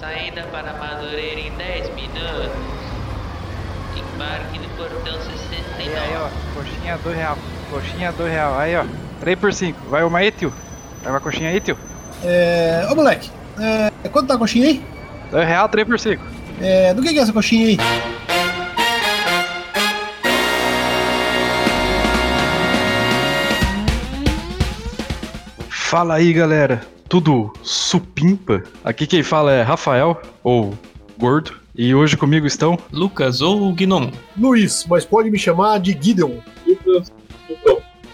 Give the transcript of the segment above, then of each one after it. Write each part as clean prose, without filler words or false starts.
Saída para Madureira em 10 minutos. Embarque no portão 69. E aí, ó, coxinha R$2. Coxinha R$2. Aí, ó, 3 por 5. Vai uma aí, tio. Vai uma coxinha aí, tio. Ô, moleque, quanto tá a coxinha aí? R$2, 3 por 5. Do que é essa coxinha aí? Fala aí, galera, tudo supimpa? Aqui quem fala é Rafael, ou Gordo, e hoje comigo estão... Lucas, ou Gnom. Luiz, mas pode me chamar de Gideon.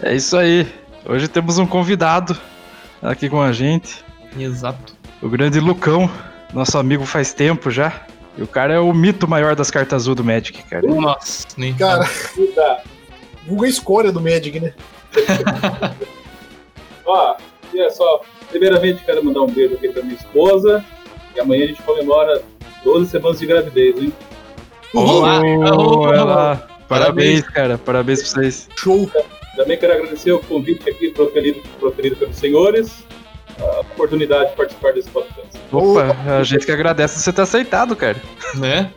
É isso aí, hoje temos um convidado aqui com a gente. Exato. O grande Lucão, nosso amigo faz tempo já, e o cara é o mito maior das cartas azul do Magic, cara. Nossa, nem... Cara, vulga escória do Magic, né? Ó... E é só, primeiramente quero mandar um beijo aqui pra minha esposa, e amanhã a gente comemora 12 semanas de gravidez, hein? Olá! Olá. Parabéns, cara, parabéns pra vocês. Show! Também quero agradecer o convite aqui proferido pelos senhores, a oportunidade de participar desse podcast. Opa, a gente que agradece você ter aceitado, cara. Né?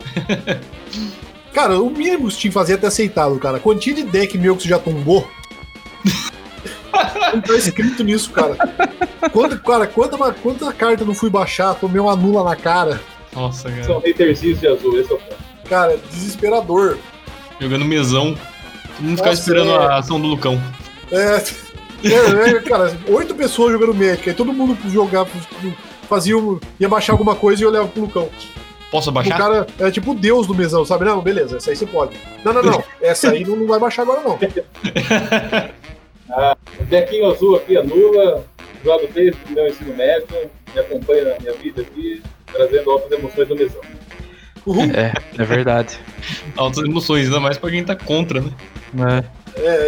Cara, o mínimo que tinha que fazer é ter aceitado, cara. Quantia de deck meu que você já tombou... Não tá escrito nisso, cara. Quanta carta eu não fui baixar, tomei uma nula na cara. Nossa, cara. São haterzinhos de azul, esse é o cara. Cara, desesperador. Jogando mesão. Todo mundo ficava esperando a ação do Lucão. Cara, 8 pessoas jogando Magic, aí todo mundo jogava, ia baixar alguma coisa e eu olhava pro Lucão. Posso abaixar? O cara é tipo o deus do mesão, sabe? Não, beleza, essa aí você pode. Não. Essa aí não vai baixar agora, não. O dequinho azul aqui anula, jogo desde o meu ensino médio, me acompanha na minha vida aqui, trazendo altas emoções do mesão. Uhum. É verdade. Altas emoções, ainda mais pra quem tá contra, né?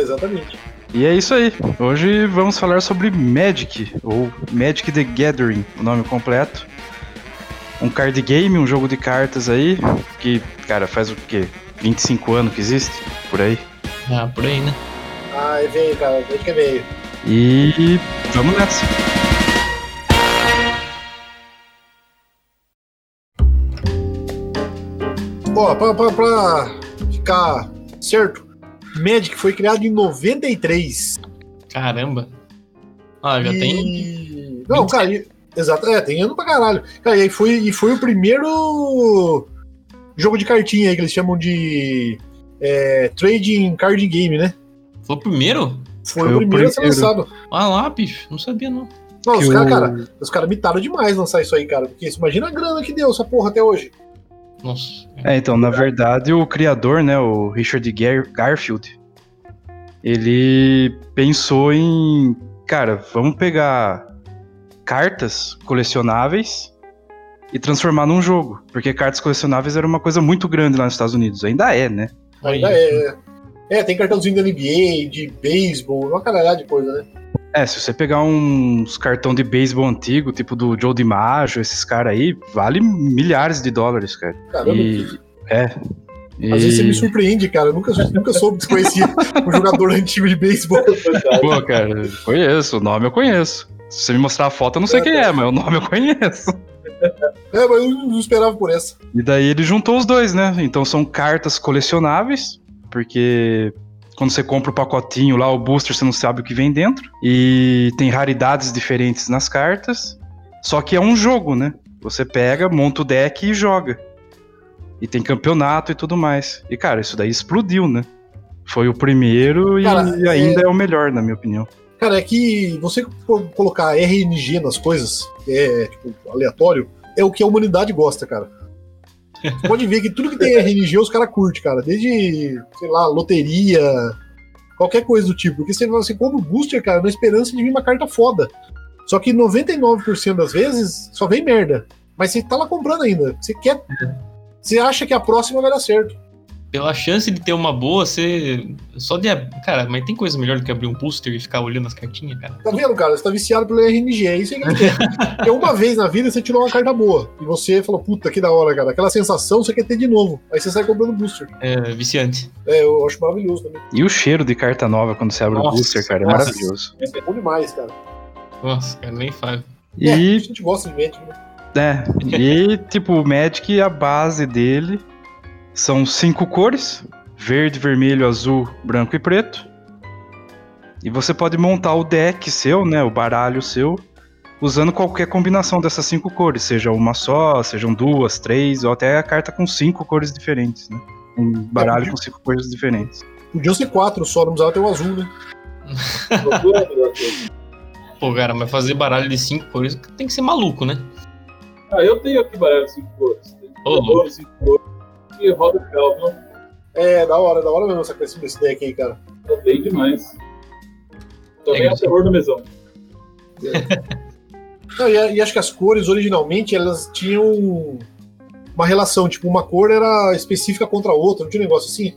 Exatamente. E é isso aí, hoje vamos falar sobre Magic, ou Magic the Gathering, o nome completo. Um card game, um jogo de cartas aí, que, cara, faz o quê? 25 anos que existe? Por aí? Ah, por aí, né? Ah, é veio, cara. Veio que é veio. E vamos nessa. Ó, pra ficar certo, Magic foi criado em 93. Caramba. Ah, já tem... Não, 20... cara, exato. Tem ano pra caralho. Cara, e foi o primeiro jogo de cartinha aí, que eles chamam de trading card game, né? Foi o primeiro? Foi o primeiro a ser lançado. Ah lá, bicho, não sabia não. Não, os caras mitaram demais lançar isso aí, cara. Porque imagina a grana que deu essa porra até hoje. Nossa. Então, na verdade, o criador, né, o Richard Garfield, ele pensou em... Cara, vamos pegar cartas colecionáveis e transformar num jogo. Porque cartas colecionáveis era uma coisa muito grande lá nos Estados Unidos. Ainda é, né? Ainda é. Tem cartãozinho da NBA, de beisebol, uma caralhada de coisa, né? Se você pegar uns cartão de beisebol antigo, tipo do Joe DiMaggio, esses caras aí, vale milhares de dólares, cara. Caramba. Às vezes você me surpreende, cara. Eu nunca soube desconhecer um jogador antigo de beisebol. Pô, cara, eu conheço. O nome eu conheço. Se você me mostrar a foto, eu não sei quem é, mas o nome eu conheço. Mas eu não esperava por essa. E daí ele juntou os dois, né? Então são cartas colecionáveis, porque quando você compra o pacotinho lá, o booster, você não sabe o que vem dentro. E tem raridades diferentes nas cartas. Só que é um jogo, né? Você pega, monta o deck e joga. E tem campeonato e tudo mais. E, cara, isso daí explodiu, né? Foi o primeiro, cara, e ainda é o melhor, na minha opinião. Cara, é que você colocar RNG nas coisas, tipo, aleatório, é o que a humanidade gosta, cara. Pode ver que tudo que tem RNG os caras curtem, cara. Desde, sei lá, loteria, qualquer coisa do tipo. Porque você compra o booster, cara, na esperança de vir uma carta foda. Só que 99% das vezes só vem merda. Mas você tá lá comprando ainda. Você quer. Você acha que a próxima vai dar certo. Pela chance de ter uma boa, você. Só de. Cara, mas tem coisa melhor do que abrir um booster e ficar olhando as cartinhas, cara? Tá vendo, cara? Você tá viciado pelo RNG, é isso aí que ele quer. Porque uma vez na vida você tirou uma carta boa. E você falou, puta, que da hora, cara. Aquela sensação você quer ter de novo. Aí você sai comprando booster. É, viciante. Eu acho maravilhoso também. E o cheiro de carta nova quando você abre o booster, cara, é maravilhoso. É bom demais, cara. Nossa, cara, nem faz. A gente gosta de mente, né? É, e tipo, o Magic, a base dele são 5 cores: verde, vermelho, azul, branco e preto. E você pode montar o deck seu, né, o baralho seu, usando qualquer combinação dessas 5 cores, seja uma só, sejam 2, 3, ou até a carta com 5 cores diferentes, né? Um baralho com 5 cores diferentes. Podia ser 4 só, não precisava ter o azul, né? Pô, cara, mas fazer baralho de 5 cores tem que ser maluco, né? Ah, eu tenho aqui baralho de 5 cores. Tem 5 cores e roda o Calvão. É, da hora mesmo essa questão desse deck aí, cara. Tô bem demais. Também é o terror do mesão. Não, e acho que as cores, originalmente, elas tinham uma relação, tipo, uma cor era específica contra a outra, não tinha um negócio assim?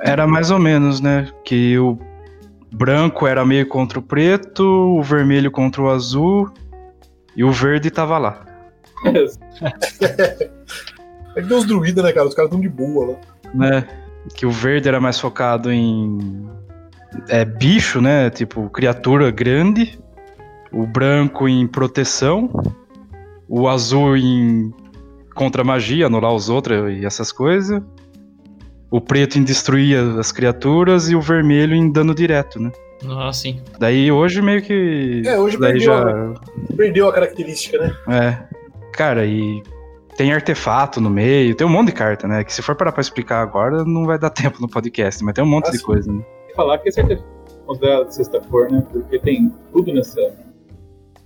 Era mais ou menos, né? Que o branco era meio contra o preto, o vermelho contra o azul, e o verde tava lá. É que tem uns druidas, né, cara? Os caras tão de boa lá. É, que o verde era mais focado em bicho, né? Tipo, criatura grande. O branco em proteção, o azul em contra magia, anular os outros e essas coisas, o preto em destruir as criaturas e o vermelho em dano direto, né? Ah, sim. Daí hoje meio que... É, hoje daí perdeu, já... perdeu a característica, né? É. Cara, e tem artefato no meio, tem um monte de carta, né? Que se for parar pra explicar agora, não vai dar tempo no podcast, mas tem um monte de coisa, né? Falar que esse artefato é considerado sexta cor, né? Porque tem tudo nessa...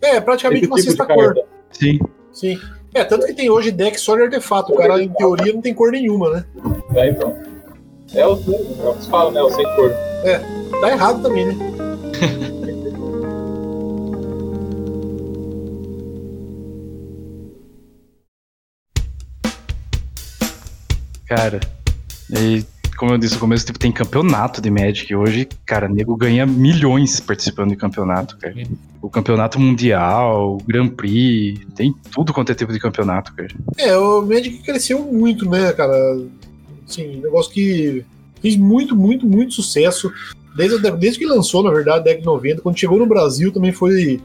É, praticamente uma sexta cor. Sim. Sim. É, tanto que tem hoje deck só de artefato. O cara, em teoria, não tem cor nenhuma, né? É, então. É o que eles falam, né? O sem cor. É, tá errado também, né? Cara, e como eu disse no começo, tipo, tem campeonato de Magic hoje, cara, nego ganha milhões participando de campeonato, cara. O campeonato mundial, o Grand Prix, tem tudo quanto é tipo de campeonato, cara. É, o Magic cresceu muito, né, cara? Assim, um negócio que fez muito, muito, muito sucesso. Desde que lançou, na verdade, a década de 90, quando chegou no Brasil também foi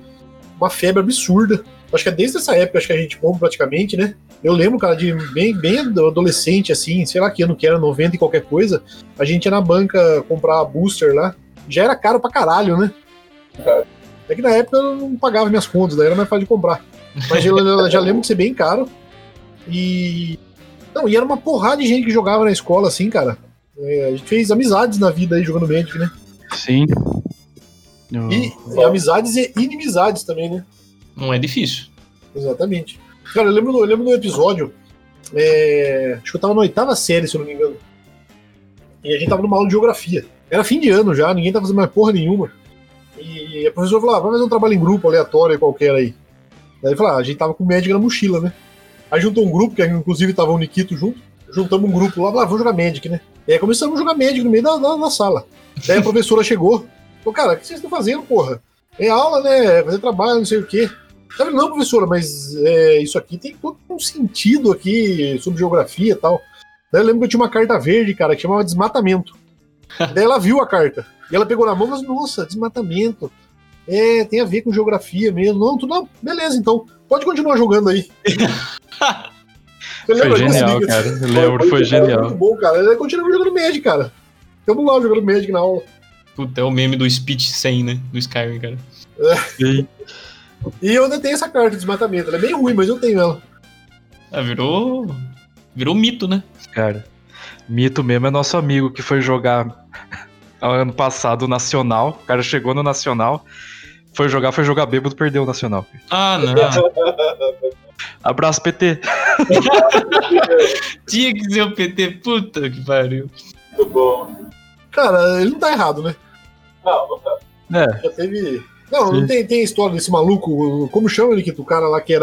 uma febre absurda. Acho que é desde essa época, acho que a gente compra praticamente, né? Eu lembro, cara, de bem adolescente, assim, sei lá que ano que era, 90 e qualquer coisa, a gente ia na banca comprar a booster lá. Já era caro pra caralho, né? É que na época eu não pagava minhas contas, daí era mais fácil de comprar. Mas eu já lembro de ser bem caro. E... Não, e era uma porrada de gente que jogava na escola, assim, cara. É, a gente fez amizades na vida aí jogando Magic, né? Sim. E amizades e inimizades também, né? Não é difícil. Exatamente. Cara, eu lembro do episódio. Acho que eu tava na 8ª série, se eu não me engano. E a gente tava numa aula de geografia. Era fim de ano já, ninguém tava fazendo mais porra nenhuma. E a professora falou: ah, vai fazer um trabalho em grupo aleatório qualquer aí. Daí falou: ah, a gente tava com o Magic na mochila, né? Aí juntou um grupo, que inclusive tava o Nikito junto. Juntamos um grupo lá, vamos jogar Magic, né? E aí começamos a jogar Magic no meio da sala. Daí a professora chegou: falou, cara, o que vocês estão fazendo, porra? É aula, né? É fazer trabalho, não sei o quê. Eu falei, não, professora, mas isso aqui tem todo um sentido aqui sobre geografia e tal. Daí eu lembro que eu tinha uma carta verde, cara, que chamava desmatamento. Daí ela viu a carta. E ela pegou na mão e falou, nossa, desmatamento. É, tem a ver com geografia mesmo. Não, tudo não. Beleza, então. Pode continuar jogando aí. Foi genial, cara. Eu lembro, foi genial. Muito bom, cara. Ela continua jogando Magic, cara. Estamos lá jogando Magic na aula. Puta, é o meme do Speech 100, né? Do Skyrim, cara. É. E eu ainda tenho essa carta de desmatamento. Ela é bem ruim, mas eu tenho ela. Ah, virou mito, né? Cara, mito mesmo é nosso amigo que foi jogar ano passado o Nacional. O cara chegou no Nacional, foi jogar bêbado, perdeu o Nacional. Ah, não. Abraço, PT. Tinha que ser o PT, puta que pariu. Muito bom. Cara, ele não tá errado, né? Não tá. É. Já teve... Não, sim. Não tem história desse maluco. Como chama ele, que o cara lá que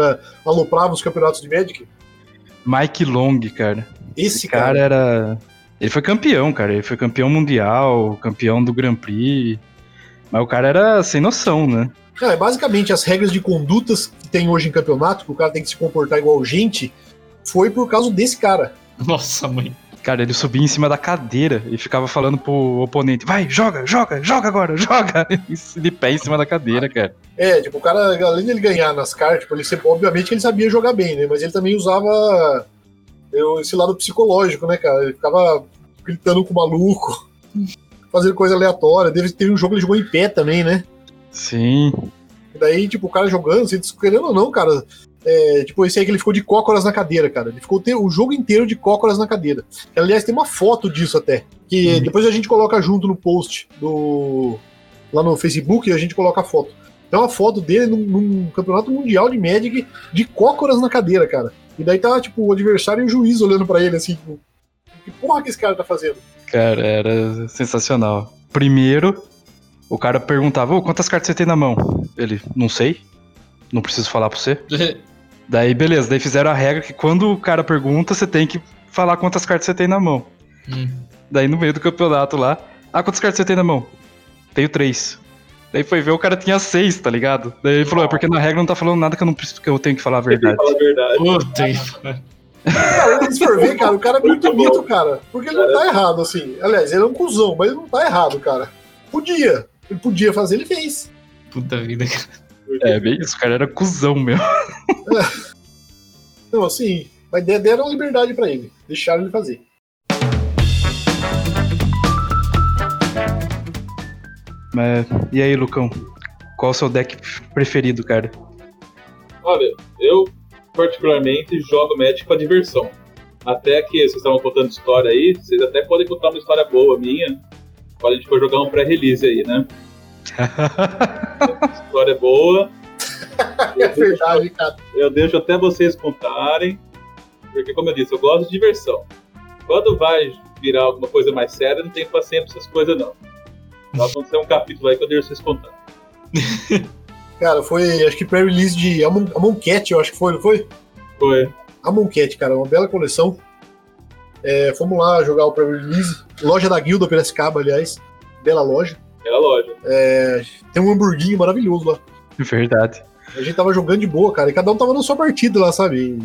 aloprava os campeonatos de Magic? Mike Long, cara. Esse cara era... Ele foi campeão, cara. Ele foi campeão mundial, campeão do Grand Prix. Mas o cara era sem noção, né? Cara, basicamente as regras de condutas que tem hoje em campeonato, que o cara tem que se comportar igual gente, foi por causa desse cara. Nossa, mãe. Cara, ele subia em cima da cadeira e ficava falando pro oponente, vai, joga, joga, joga agora, joga! De pé em cima da cadeira, cara. É, tipo, o cara, além dele ganhar nas cartas, tipo, ele, obviamente que ele sabia jogar bem, né? Mas ele também usava esse lado psicológico, né, cara? Ele ficava gritando com o maluco, fazendo coisa aleatória. Teve um jogo que ele jogou em pé também, né? Sim. E daí, tipo, o cara jogando, você querendo ou não, cara... É, tipo, esse aí que ele ficou de cócoras na cadeira, cara. Ele ficou o jogo inteiro de cócoras na cadeira. Aliás, tem uma foto disso até. Que depois a gente coloca junto no post lá no Facebook, e a gente coloca a foto. Tem uma foto dele num campeonato mundial de Magic de cócoras na cadeira, cara. E daí tá, tipo, o adversário e o juiz olhando pra ele assim, tipo, que porra que esse cara tá fazendo? Cara, era sensacional. Primeiro, o cara perguntava, quantas cartas você tem na mão? Ele, não sei. Não preciso falar pra você. Daí, beleza. Daí fizeram a regra que quando o cara pergunta, você tem que falar quantas cartas você tem na mão. Daí, no meio do campeonato lá... quantas cartas você tem na mão? Tenho 3. Daí foi ver, o cara tinha 6, tá ligado? Daí ele falou, é porque na regra não tá falando nada que eu não preciso, que eu tenho que falar a verdade. Cara, se for ver, cara, o cara é muito mito, cara. Porque ele não tá errado, assim. Aliás, ele é um cuzão, mas ele não tá errado, cara. Podia. Ele podia fazer, ele fez. Puta vida, cara. É, bem isso, cara, era cuzão mesmo. Não, assim, mas deram liberdade pra ele, deixaram ele fazer. Mas, e aí, Lucão? Qual o seu deck preferido, cara? Olha, eu particularmente jogo Magic pra diversão. Até que vocês estavam contando história aí, vocês até podem contar uma história boa minha, quando a gente for jogar um pré-release aí, né? A história é boa. Verdade, cara. Eu deixo até vocês contarem. Porque, como eu disse, eu gosto de diversão. Quando vai virar alguma coisa mais séria, não tenho paciência pra essas coisas, não. Vai acontecer um capítulo aí que eu deixo vocês contarem. Cara, foi, acho que pré-release de Amonkhet, eu acho que foi, não foi? Foi. Amonkhet, cara, uma bela coleção. É, fomos lá jogar o pré-release. Loja da Guilda Piracicaba, aliás. Bela loja. Pela loja. É, tem um hamburguinho maravilhoso lá. Verdade. A gente tava jogando de boa, cara, e cada um tava na sua partida lá, sabe? E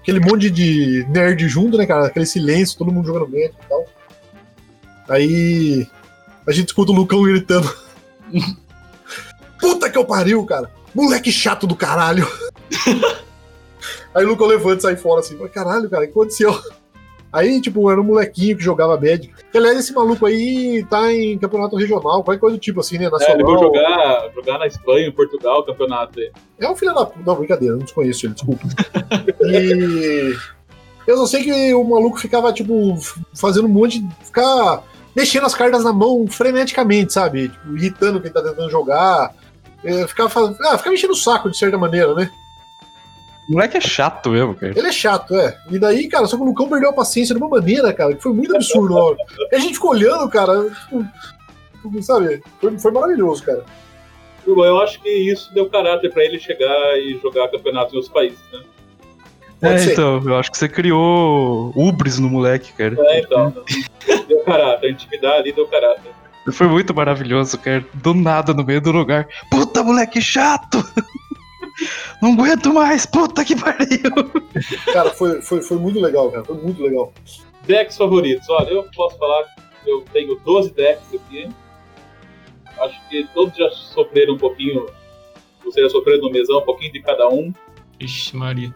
aquele monte de nerd junto, né, cara? Aquele silêncio, todo mundo jogando bem e tal. Aí a gente escuta o Lucão gritando. Puta que eu pariu, cara! Moleque chato do caralho! Aí o Lucão levanta e sai fora assim. Caralho, cara, o que aconteceu? Aí, tipo, era um molequinho que jogava Magic. Aliás, esse maluco aí tá em campeonato regional, qualquer coisa do tipo assim, né? Nacional. Ele vai jogar na Espanha, em Portugal, o campeonato aí. É um filho da puta. Não, brincadeira, não desconheço ele, desculpa. E eu só sei que o maluco ficava, tipo, fazendo um monte de... Ficar mexendo as cartas na mão freneticamente, sabe? Tipo, irritando quem tá tentando jogar. Ficava mexendo o saco, de certa maneira, né? O moleque é chato mesmo, cara. Ele é chato, é. E daí, cara, só que o Lucão perdeu a paciência de uma maneira, cara, que foi muito absurdo. Ó. E a gente ficou olhando, cara, tipo, sabe? Foi maravilhoso, cara. Eu acho que isso deu caráter pra ele chegar e jogar campeonatos em outros países, né? Então, eu acho que você criou ubris no moleque, cara. Então. Deu caráter, a intimidade ali deu caráter. Foi muito maravilhoso, cara. Do nada, no meio do lugar. Puta, moleque chato! Não aguento mais, puta que pariu. Cara, foi muito legal, cara. Foi muito legal. Decks favoritos. Olha, eu posso falar que eu tenho 12 decks aqui. Acho que todos já sofreram um pouquinho. Vocês já sofreram no mesão, um pouquinho de cada um. Ixi, Maria.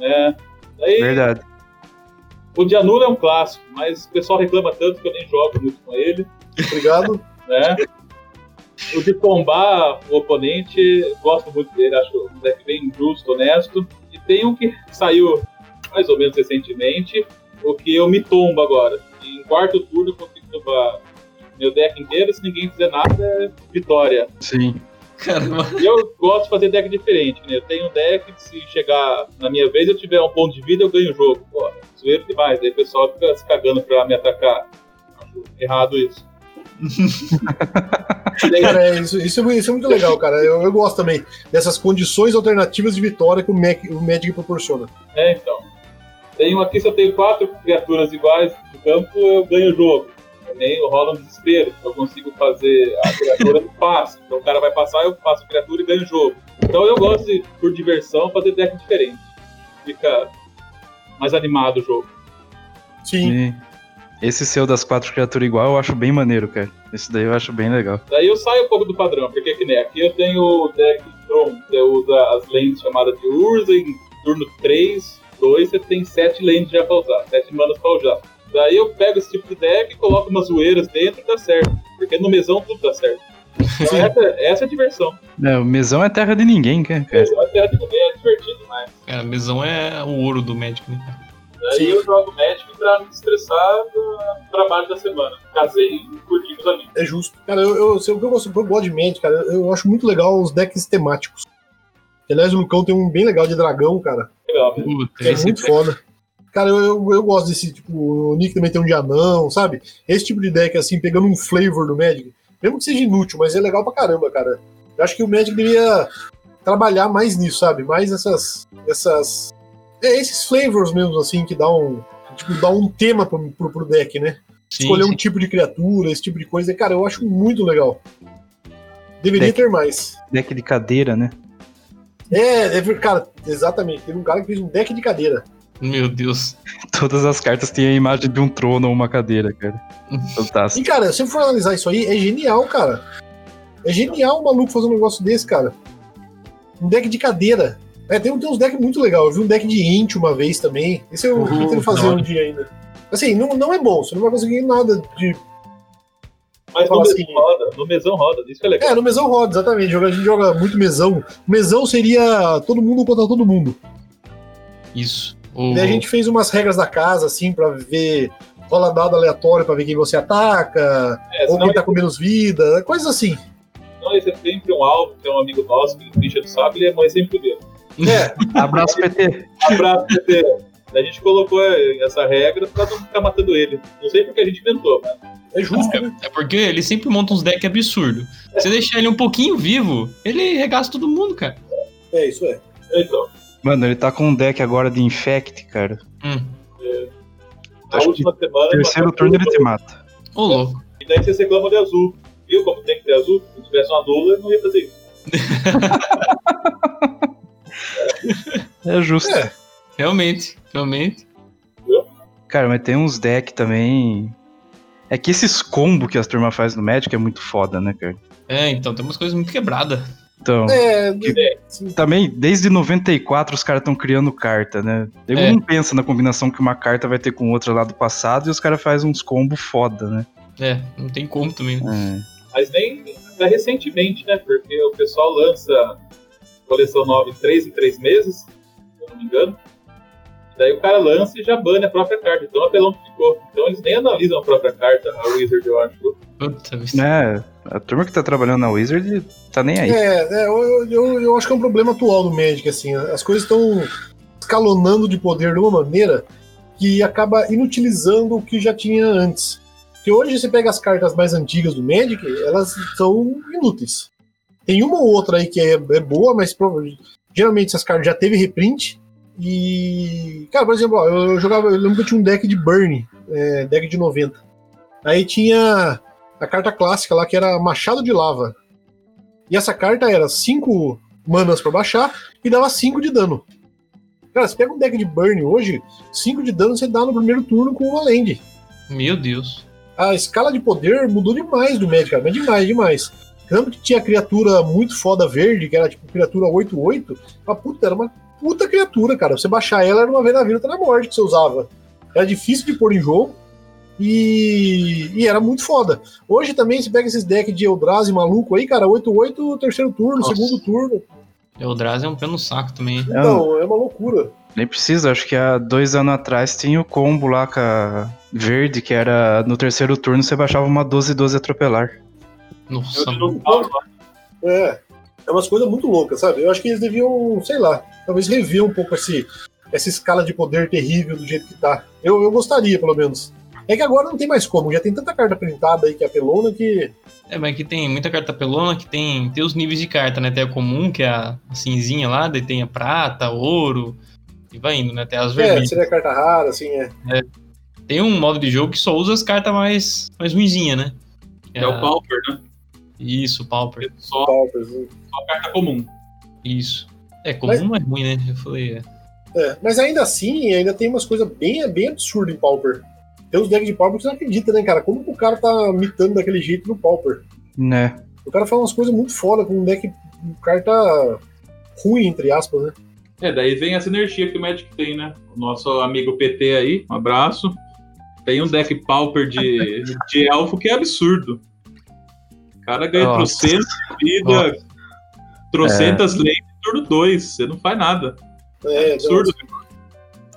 É. Aí, verdade. O de Anula é um clássico, mas o pessoal reclama tanto que eu nem jogo muito com ele. Obrigado. Né? O de tombar o oponente, gosto muito dele, acho um deck bem justo, honesto. E tem um que saiu mais ou menos recentemente, o que eu me tombo agora. Em quarto turno eu consigo tombar meu deck inteiro, se ninguém fizer nada, é vitória. Sim. Caramba. Eu gosto de fazer deck diferente, né? Eu tenho um deck que se chegar na minha vez, eu tiver um ponto de vida, eu ganho o jogo. Pô, zoeiro demais, daí o pessoal fica se cagando pra me atacar. Acho errado isso. Cara, isso é muito legal, cara. Eu gosto também dessas condições alternativas de vitória que o Magic proporciona. É, então. Tenho aqui, se eu tenho 4 criaturas iguais no campo, eu ganho o jogo. Também rola um desespero. Eu consigo fazer a criatura no passe. Então o cara vai passar, eu passo a criatura e ganho o jogo. Então eu gosto de, por diversão, fazer deck diferente. Fica mais animado o jogo. Sim. Esse seu das 4 criaturas igual eu acho bem maneiro, cara. Esse daí eu acho bem legal. Daí eu saio um pouco do padrão, porque que nem aqui eu tenho o deck Tron, você usa as lands chamadas de Urza, em turno 3, 2, você tem 7 lands já pra usar, 7 manas pra usar. Daí eu pego esse tipo de deck e coloco umas zoeiras dentro e dá certo, porque no mesão tudo dá certo. Então essa é a diversão. Não, o mesão é terra de ninguém, cara. O mesão é terra de ninguém, é divertido demais. Cara, o mesão é o ouro do Magic, né? Daí eu jogo Magic pra me estressar do trabalho da semana. Casei e curti com os amigos. É justo. Cara, eu gosto de Magic, cara. Eu acho muito legal os decks temáticos. Aliás, o Lucão tem um bem legal de dragão, cara. Legal. É muito foda. Cara, eu gosto desse tipo. O Nick também tem um de anão, sabe? Esse tipo de deck, assim, pegando um flavor do Magic. Mesmo que seja inútil, mas é legal pra caramba, cara. Eu acho que o Magic deveria trabalhar mais nisso, sabe? Mais essas... É esses flavors mesmo, assim, que dá um tema pro deck, né? Sim, escolher um tipo de criatura, esse tipo de coisa. Cara, eu acho muito legal. Deveria ter mais. Deck de cadeira, né? Cara, exatamente. Teve um cara que fez um deck de cadeira. Meu Deus. Todas as cartas têm a imagem de um trono ou uma cadeira, cara. Fantástico. E, cara, se eu for analisar isso aí, é genial, cara. É genial o maluco fazer um negócio desse, cara. Um deck de cadeira. Tem uns decks muito legais. Eu vi um deck de Int uma vez também. Esse eu pretendo fazer um dia ainda. Assim, não é bom. Você não vai conseguir nada de... Mas no mesão assim, roda. No mesão roda. Isso que é legal. No mesão roda, exatamente. A gente joga muito mesão. Mesão seria todo mundo contra todo mundo. Isso. Daí a gente fez umas regras da casa, assim, pra ver... Rola dado aleatório pra ver quem você ataca. Ou quem tá com menos vida. Coisas assim. Não, esse é sempre um alvo. Tem um amigo nosso que bicha do saco. Ele é mais sempre dele. Abraço PT. Abraço PT. A gente colocou essa regra pra não ficar matando ele. Não sei porque a gente inventou, mas é justo. Né? É porque ele sempre monta uns decks absurdos. Se deixar ele um pouquinho vivo, ele regaça todo mundo, cara. Isso é. Então. Mano, ele tá com um deck agora de Infect, cara. Acho última que semana. Terceiro turno ele te mata. Ô, louco. E daí você reclama de azul. Viu como tem que ter azul? Se tivesse uma lula, ele não ia fazer isso. É justo. Realmente. Cara, mas tem uns decks também. É que esses combos que as turmas fazem no Magic é muito foda, né, cara? Então, tem umas coisas muito quebradas. Então, também, desde 94 os caras estão criando carta, né? Eu não pensa na combinação que uma carta vai ter com outra lá do passado e os caras fazem uns combos foda, né? Não tem como também, né? Mas nem até recentemente, né? Porque o pessoal lança... Coleção 9, 3 em 3 meses, se eu não me engano. Daí o cara lança e já bane a própria carta. Então o apelão ficou. Então eles nem analisam a própria carta, a Wizard, eu acho. A turma que tá trabalhando na Wizard tá nem aí. Eu acho que é um problema atual do Magic, assim. As coisas estão escalonando de poder de uma maneira que acaba inutilizando o que já tinha antes. Porque hoje você pega as cartas mais antigas do Magic, elas são inúteis. Tem uma ou outra aí que é boa, mas geralmente essas cartas já teve reprint. E, cara, por exemplo, ó, eu lembro que eu tinha um deck de Burn, deck de 90. Aí tinha a carta clássica lá, que era Machado de Lava. E essa carta era 5 manas pra baixar e dava 5 de dano. Cara, você pega um deck de Burn hoje, 5 de dano você dá no primeiro turno com uma land. Meu Deus. A escala de poder mudou demais do Magic, cara, mas demais. Lembro que tinha criatura muito foda verde, que era tipo criatura 8-8, era uma puta criatura, cara. Você baixar ela era uma vez na vida até na morte que você usava. Era difícil de pôr em jogo e era muito foda. Hoje também você pega esses decks de Eldrazi maluco aí, cara, 8-8, terceiro turno, segundo turno. Eldrazi é um pé no saco também. Não, é uma loucura. Nem precisa, acho que há 2 anos atrás tinha o combo lá com a verde, que era no terceiro turno você baixava uma 12-12 atropelar. Nossa. É umas coisas muito loucas, sabe? Eu acho que eles deviam, sei lá, talvez rever um pouco essa escala de poder terrível do jeito que tá. Eu gostaria, pelo menos. É que agora não tem mais como, já tem tanta carta printada aí que é pelona que... mas que tem muita carta pelona que tem os níveis de carta, né? Tem a comum, que é a cinzinha lá, daí tem a prata, ouro, e vai indo, né? Até as vermelhas. Seria carta rara, assim, Tem um modo de jogo que só usa as cartas mais ruinzinhas, né? É o Pauper, né? Isso, Pauper. Só carta comum. Isso. Comum não é ruim, né? Eu falei. Mas ainda assim, ainda tem umas coisas bem absurdas em Pauper. Tem uns decks de Pauper que você não acredita, né, cara? Como que o cara tá mitando daquele jeito no Pauper? Né? O cara fala umas coisas muito foda com um deck, um carta ruim, entre aspas, né? É, daí vem a sinergia que o Magic tem, né? O nosso amigo PT aí, um abraço. Tem um deck Pauper de elfo que é absurdo. O cara ganha trocentas vida, trocentas leis no turno 2. Você não faz nada. É absurdo.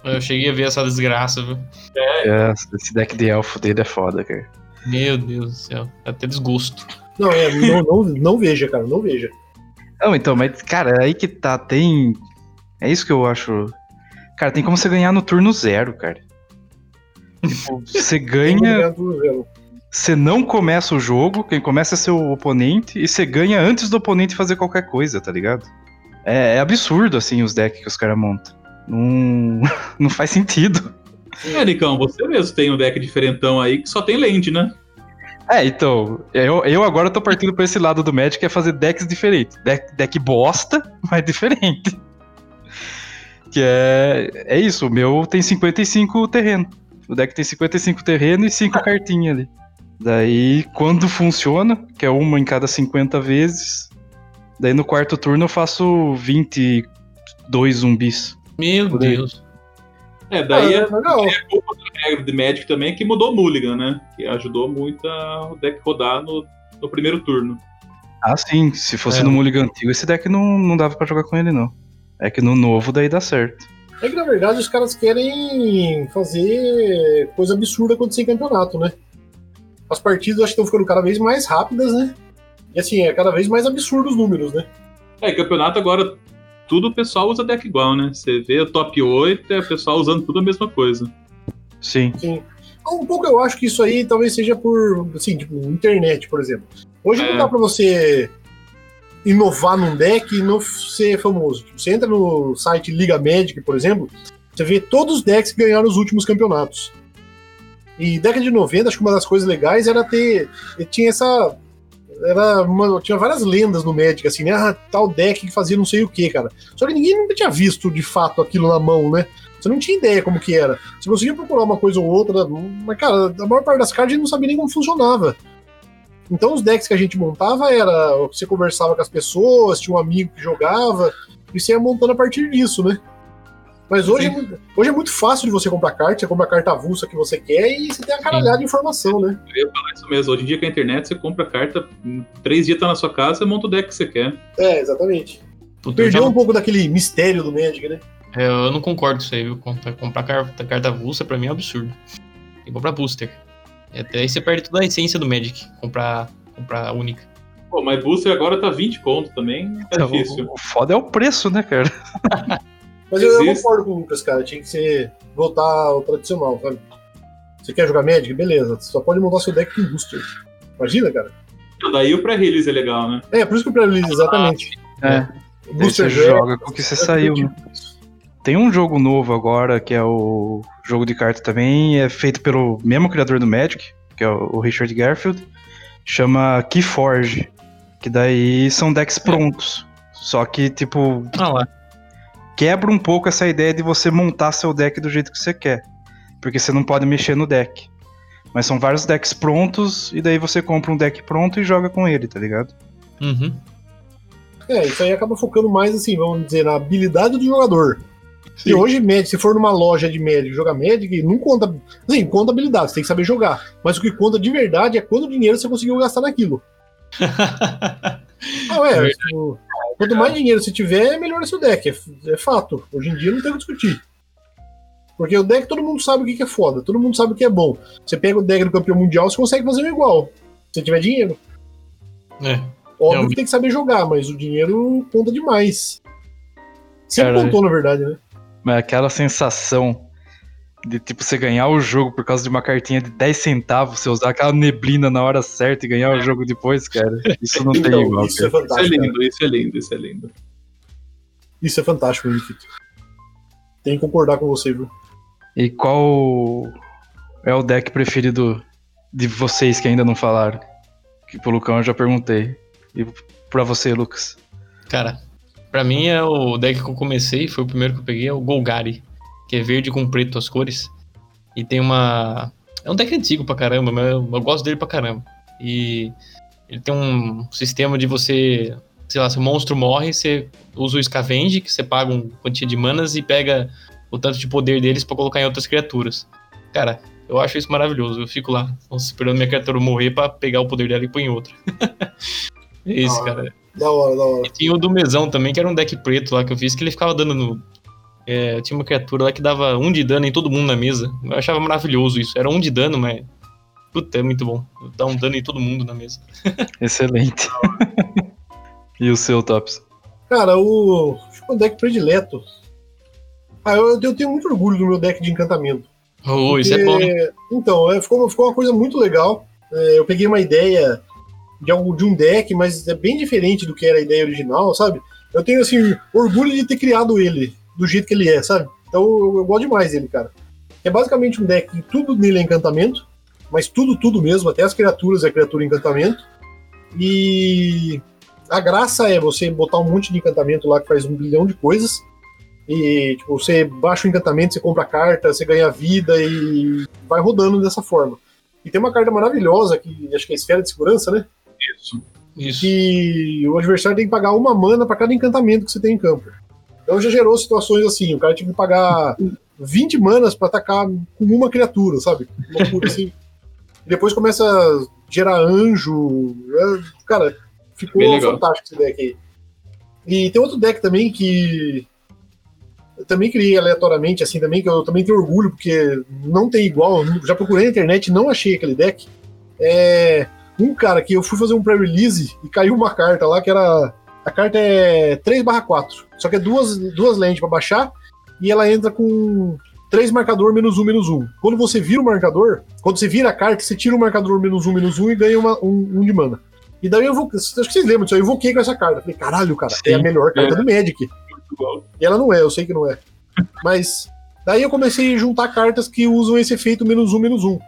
Eu cheguei a ver essa desgraça, viu? É. Esse deck de elfo dele é foda, cara. Meu Deus do céu. Até desgosto. Não, não veja, cara. Não veja. Não, então, mas, cara, aí que tá. Tem... É isso que eu acho... Cara, tem como você ganhar no turno 0, cara. Tipo, você ganha... Você não começa o jogo, quem começa é seu oponente, e você ganha antes do oponente fazer qualquer coisa, tá ligado? É absurdo, assim, os decks que os caras montam. Não faz sentido. É, Nicão, você mesmo tem um deck diferentão aí que só tem land, né? É, então, eu agora tô partindo pra esse lado do Magic, que é fazer decks diferentes. Deck bosta, mas diferente. Que é isso, o meu tem 55 terreno. O deck tem 55 terreno e 5 cartinhas ali. Daí, quando funciona, que é uma em cada 50 vezes, daí no quarto turno eu faço 22 zumbis. Meu Deus. É, daí é culpa da regra de Magic também, que mudou o Mulligan, né? Que ajudou muito o deck rodar no primeiro turno. Ah, sim. Se fosse no Mulligan antigo, esse deck não dava pra jogar com ele, não. É que no novo daí dá certo. É que, na verdade, os caras querem fazer coisa absurda acontecer em campeonato, né? As partidas acho que estão ficando cada vez mais rápidas, né? E assim, é cada vez mais absurdo os números, né? É, campeonato agora, tudo o pessoal usa deck igual, né? Você vê o top 8, é o pessoal usando tudo a mesma coisa. Sim. Um pouco eu acho que isso aí talvez seja por, assim, tipo, internet, por exemplo. Hoje não dá pra você inovar num deck e não ser famoso. Tipo, você entra no site Liga Magic, por exemplo, você vê todos os decks que ganharam os últimos campeonatos. E década de 90, acho que uma das coisas legais era ter... Tinha essa... tinha várias lendas no Magic, assim, né? Ah, tal deck que fazia não sei o que, cara. Só que ninguém nunca tinha visto, de fato, aquilo na mão, né? Você não tinha ideia como que era. Você conseguia procurar uma coisa ou outra, mas, cara, a maior parte das cartas a gente não sabia nem como funcionava. Então os decks que a gente montava era... Você conversava com as pessoas, tinha um amigo que jogava, e você ia montando a partir disso, né? Mas hoje é muito fácil de você comprar carta, você compra a carta avulsa que você quer e você tem a caralhada de informação, né? Eu ia falar isso mesmo, hoje em dia com a internet você compra a carta, em 3 dias tá na sua casa, você monta o deck que você quer. É, exatamente. Perdeu um pouco daquele mistério do Magic, né? É, eu não concordo com isso aí, viu? Comprar carta avulsa pra mim é um absurdo. Tem que comprar booster. Até aí você perde toda a essência do Magic, comprar única. Pô, mas booster agora tá 20 conto também, tá difícil. O foda é o preço, né, cara? Mas eu concordo com o Lucas, cara. Tinha que ser voltar ao tradicional, sabe? Você quer jogar Magic? Beleza. Você só pode montar seu deck com booster. Imagina, cara. Daí o pré-release é legal, né? É, por isso que o pré-release, exatamente. Booster você joga com o que você saiu, né? Tem um jogo novo agora, que é o jogo de carta também, é feito pelo mesmo criador do Magic, que é o Richard Garfield, chama KeyForge, que daí são decks prontos. Só que, tipo... Quebra um pouco essa ideia de você montar seu deck do jeito que você quer, porque você não pode mexer no deck. Mas são vários decks prontos, e daí você compra um deck pronto e joga com ele, tá ligado? Uhum. É, isso aí acaba focando mais, assim, vamos dizer, na habilidade do jogador. Sim. E hoje, Magic, se for numa loja de Magic, jogar Magic, não conta... Assim, conta habilidade, você tem que saber jogar. Mas o que conta de verdade é quanto dinheiro você conseguiu gastar naquilo. Quanto mais dinheiro você tiver, melhor é seu deck, é fato. Hoje em dia não tem o que discutir. Porque o deck todo mundo sabe o que é foda, todo mundo sabe o que é bom. Você pega o deck do campeão mundial, você consegue fazer o igual, se você tiver dinheiro. Óbvio que tem que saber jogar, mas o dinheiro conta demais. Sempre contou, na verdade, né? Mas aquela sensação de, tipo, você ganhar o jogo por causa de uma cartinha de 10 centavos, você usar aquela neblina na hora certa e ganhar o jogo depois, cara. Isso não tem igual. Isso é fantástico. Isso é lindo. Isso é fantástico, Henrique. Tem que concordar com você, viu? E qual é o deck preferido de vocês que ainda não falaram? Que pro Lucão eu já perguntei. E pra você, Lucas? Cara, pra mim é o deck que eu comecei, foi o primeiro que eu peguei, é o Golgari, que é verde com preto as cores, e tem uma É um deck antigo pra caramba, mas eu gosto dele pra caramba. E ele tem um sistema de você... Sei lá, se o monstro morre, você usa o Scavenge, que você paga uma quantia de manas e pega o tanto de poder deles pra colocar em outras criaturas. Cara, eu acho isso maravilhoso. Eu fico lá, esperando minha criatura morrer pra pegar o poder dela e pôr em outra. É isso, cara. Da hora, da hora. E tinha o do Mesão também, que era um deck preto lá que eu fiz, que ele ficava dando no... É, tinha uma criatura lá que dava 1 de dano em todo mundo na mesa. Eu achava maravilhoso isso. Era 1 de dano, mas... Puta, é muito bom. Dá um dano em todo mundo na mesa. Excelente. E o seu, Tops? Cara, o... Acho que é um deck predileto. Ah, eu tenho muito orgulho do meu deck de encantamento. Oh, porque... isso é bom, hein? Então, ficou uma coisa muito legal. Eu peguei uma ideia de um deck, mas é bem diferente do que era a ideia original, sabe? Eu tenho, assim, orgulho de ter criado ele do jeito que ele é, sabe? Então eu gosto demais dele, cara. É basicamente um deck que tudo nele é encantamento, mas tudo mesmo, até as criaturas é criatura encantamento. E... A graça é você botar um monte de encantamento lá que faz 1 bilhão de coisas. E tipo, você baixa o encantamento, você compra a carta, você ganha vida e vai rodando dessa forma. E tem uma carta maravilhosa, que acho que é a esfera de segurança, né? Isso. Que o adversário tem que pagar 1 mana para cada encantamento que você tem em campo. Então já gerou situações assim, o cara tinha que pagar 20 manas para atacar com uma criatura, sabe? Uma loucura assim. E depois começa a gerar anjo. Cara... Ficou fantástico esse deck aí. E tem outro deck também que eu também criei aleatoriamente, assim, também, que eu também tenho orgulho, porque não tem igual. Já procurei na internet e não achei aquele deck. É um cara que eu fui fazer um pré-release e caiu uma carta lá, que era... A carta é 3/4, só que é duas lands pra baixar, e ela entra com 3 marcador -1/-1. Quando você vira o marcador, quando você vira a carta, você tira o marcador -1/-1 e ganha um de mana. E daí eu vou... Acho que vocês lembram disso, eu invoquei com essa carta. Falei, caralho, cara, sim, é a melhor carta do Magic. E ela não é, eu sei que não é. Mas daí eu comecei a juntar cartas que usam esse efeito -1/-1.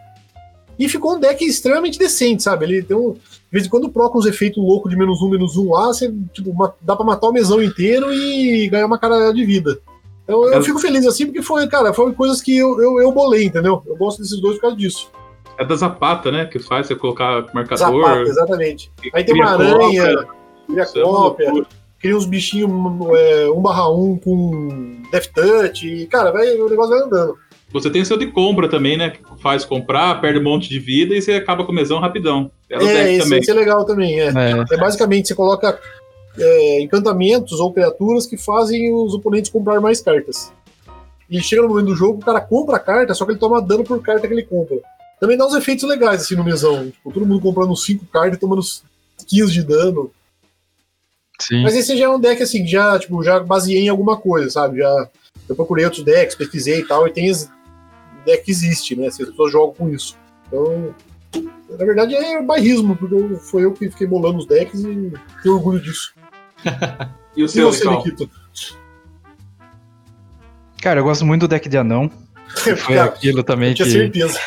E ficou um deck extremamente decente, sabe? Ele tem um... De vez em quando troca uns efeitos loucos de -1/-1 lá, você, tipo, dá pra matar o mesão inteiro e ganhar uma cara de vida. Então eu fico feliz assim, porque foi, cara, foram coisas que eu bolei, entendeu? Eu gosto desses dois por causa disso. É da Zapata, né? Que faz você colocar marcador. Zapata, exatamente. Aí tem uma aranha, cria cópia, cria uns bichinhos 1/1 com Death Touch. E, cara, o negócio vai andando. Você tem o seu de compra também, né? Que faz comprar, perde um monte de vida e você acaba com o mesão rapidão. Esse é legal também. É basicamente, você coloca encantamentos ou criaturas que fazem os oponentes comprar mais cartas. E chega no momento do jogo, o cara compra a carta, só que ele toma dano por carta que ele compra. Também dá uns efeitos legais, assim, no mesão. Tipo, todo mundo comprando 5 cartas e tomando 15 de dano. Sim. Mas esse já é um deck, assim, que já baseei em alguma coisa, sabe? Já, eu procurei outros decks, pesquisei e tal, e tem esse deck que existe, né? Assim, as pessoas jogam com isso. Então, na verdade, é bairrismo, porque foi eu que fiquei bolando os decks e tenho orgulho disso. E o seu, Nikito? Cara, eu gosto muito do deck de anão. Foi aquilo também eu tinha certeza.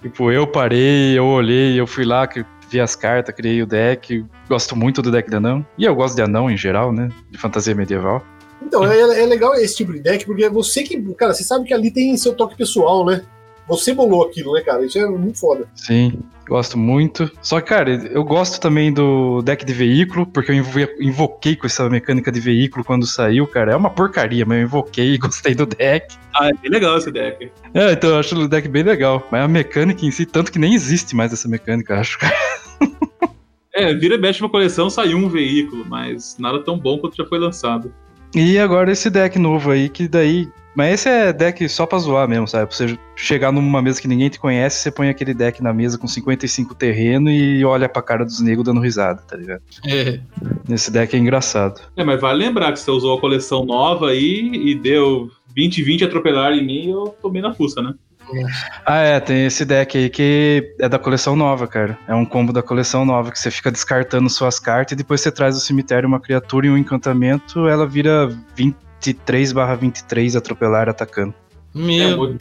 Tipo, eu parei, eu olhei, eu fui lá, vi as cartas, criei o deck. Gosto muito do deck de anão. E eu gosto de anão em geral, né? De fantasia medieval. Então, é legal esse tipo de deck, porque é você que... Cara, você sabe que ali tem seu toque pessoal, né? Você bolou aquilo, né, cara? Isso é muito foda. Sim, gosto muito. Só que, cara, eu gosto também do deck de veículo, porque eu invoquei com essa mecânica de veículo quando saiu, cara. É uma porcaria, mas eu invoquei e gostei do deck. Ah, é bem legal esse deck. É, então eu acho o deck bem legal. Mas a mecânica em si, tanto que nem existe mais essa mecânica, eu acho, cara. Vira e mexe uma coleção, saiu um veículo, mas nada tão bom quanto já foi lançado. E agora esse deck novo aí, que daí... Mas esse é deck só pra zoar mesmo, sabe? Pra você chegar numa mesa que ninguém te conhece, você põe aquele deck na mesa com 55 terreno e olha pra cara dos negros dando risada, tá ligado? É. Esse deck é engraçado. É, mas vale lembrar que você usou a coleção nova aí e deu 20-20 atropelar em mim e eu tomei na fuça, né? Ah, tem esse deck aí que é da coleção nova, cara. É um combo da coleção nova, que você fica descartando suas cartas e depois você traz do cemitério uma criatura e um encantamento, ela vira 20. 23/23 atropelar atacando. Meu.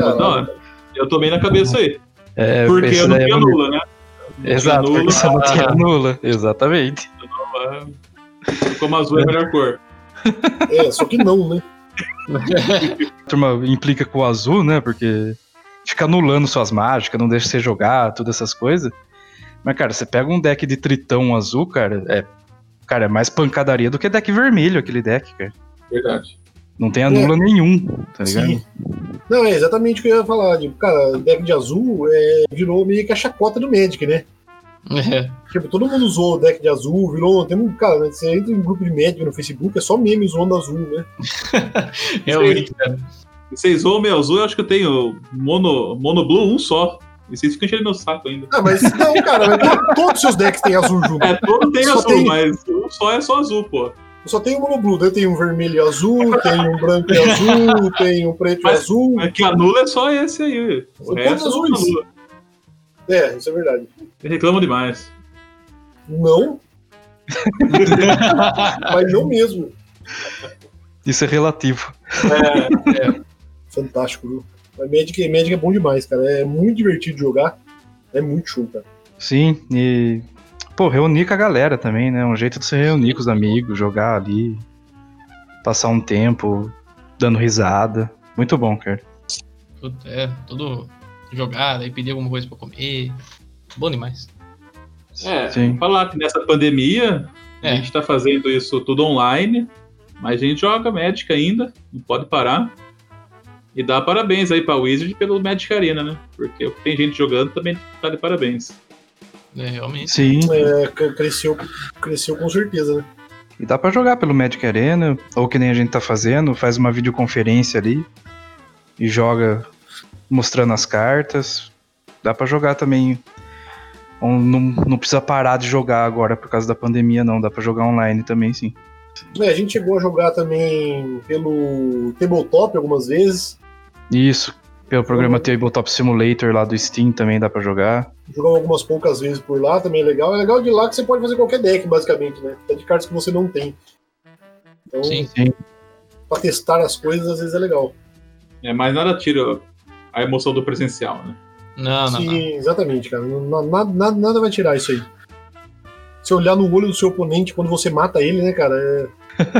Não, eu tomei na cabeça aí. É, porque eu não tinha nula, né? Exato, porque você não tinha nula. Exatamente. Como azul é a melhor cor. É, só que não, né? A turma implica com o azul, né? Porque fica anulando suas mágicas, não deixa você jogar, todas essas coisas. Mas, cara, você pega um deck de tritão azul, cara, é mais pancadaria do que deck vermelho, aquele deck, cara. Verdade. Não tem anula nenhum, tá ligado? Sim. Não, é exatamente o que eu ia falar. Tipo, cara, deck de azul virou meio que a chacota do Magic, né? É. Tipo, todo mundo usou o deck de azul, virou. Tem um cara, né, você entra em um grupo de Magic no Facebook, é só meme zoando azul, né? Realmente, cara. Vocês zoam meu azul, eu acho que eu tenho mono blue, um só. E vocês ficam enchendo meu saco ainda. Ah, mas não, cara, todos os seus decks têm azul junto. É, todo tem azul, tem... mas um só é só azul, pô. Eu só tenho o mono blue, daí tem um vermelho e azul, tem um branco e azul, tem um preto e azul. Mas que anula é só esse aí. O resto azul anula. É, isso é verdade. Eles reclamam demais. Não. Mas não mesmo. Isso é relativo. É. Fantástico, viu? Mas Magic é bom demais, cara. É muito divertido de jogar. É muito show, cara. Sim, e... Pô, reunir com a galera também, né? Um jeito de se reunir com os amigos, jogar ali, passar um tempo dando risada. Muito bom, cara. É, todo jogar, aí pedir alguma coisa pra comer. Bom demais. É, sim. Falar que nessa pandemia a gente tá fazendo isso tudo online, mas a gente joga Magic ainda, não pode parar. E dá parabéns aí pra Wizard pelo Magic Arena, né? Porque tem gente jogando também tá de parabéns. É, realmente. Sim. É, cresceu com certeza, né? E dá pra jogar pelo Magic Arena, ou que nem a gente tá fazendo, faz uma videoconferência ali e joga mostrando as cartas. Dá pra jogar também. Não precisa parar de jogar agora por causa da pandemia, não. Dá pra jogar online também, sim. É, a gente chegou a jogar também pelo Tabletop algumas vezes. Isso. Pelo programa Tabletop Simulator lá do Steam também dá pra jogar. Jogamos algumas poucas vezes por lá, também é legal. É legal de lá que você pode fazer qualquer deck, basicamente, né? Até de cartas que você não tem. Então, sim. Pra testar as coisas, às vezes é legal. É, mas nada tira a emoção do presencial, né? Não. Sim, exatamente, cara. Nada vai tirar isso aí. Você olhar no olho do seu oponente quando você mata ele, né, cara?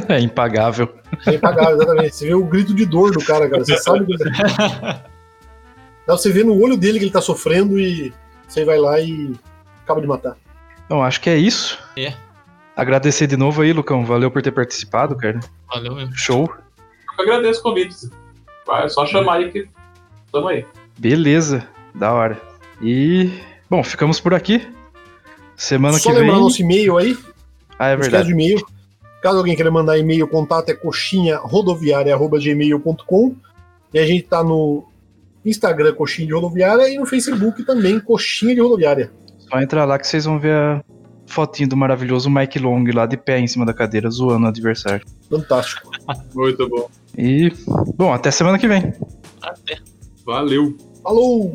É impagável. É impagável, exatamente. Você vê o grito de dor do cara, cara. Você sabe... Você vê no olho dele que ele tá sofrendo e você vai lá e acaba de matar. Então, acho que é isso. É. Agradecer de novo aí, Lucão. Valeu por ter participado, cara. Valeu mesmo. Show. Eu agradeço o convite. É só chamar aí que tamo aí. Beleza. Da hora. E, bom, ficamos por aqui. Semana só que vem... Só lembrar nosso e-mail aí. Ah, é verdade. E-mail. Caso alguém queira mandar e-mail, contato é coxinharodoviaria@gmail.com. E a gente tá no... Instagram Coxinha de Rodoviária e no Facebook também Coxinha de Rodoviária. Só entrar lá que vocês vão ver a fotinho do maravilhoso Mike Long lá de pé em cima da cadeira zoando o adversário. Fantástico. Muito bom. E, bom, até semana que vem. Até. Valeu. Falou!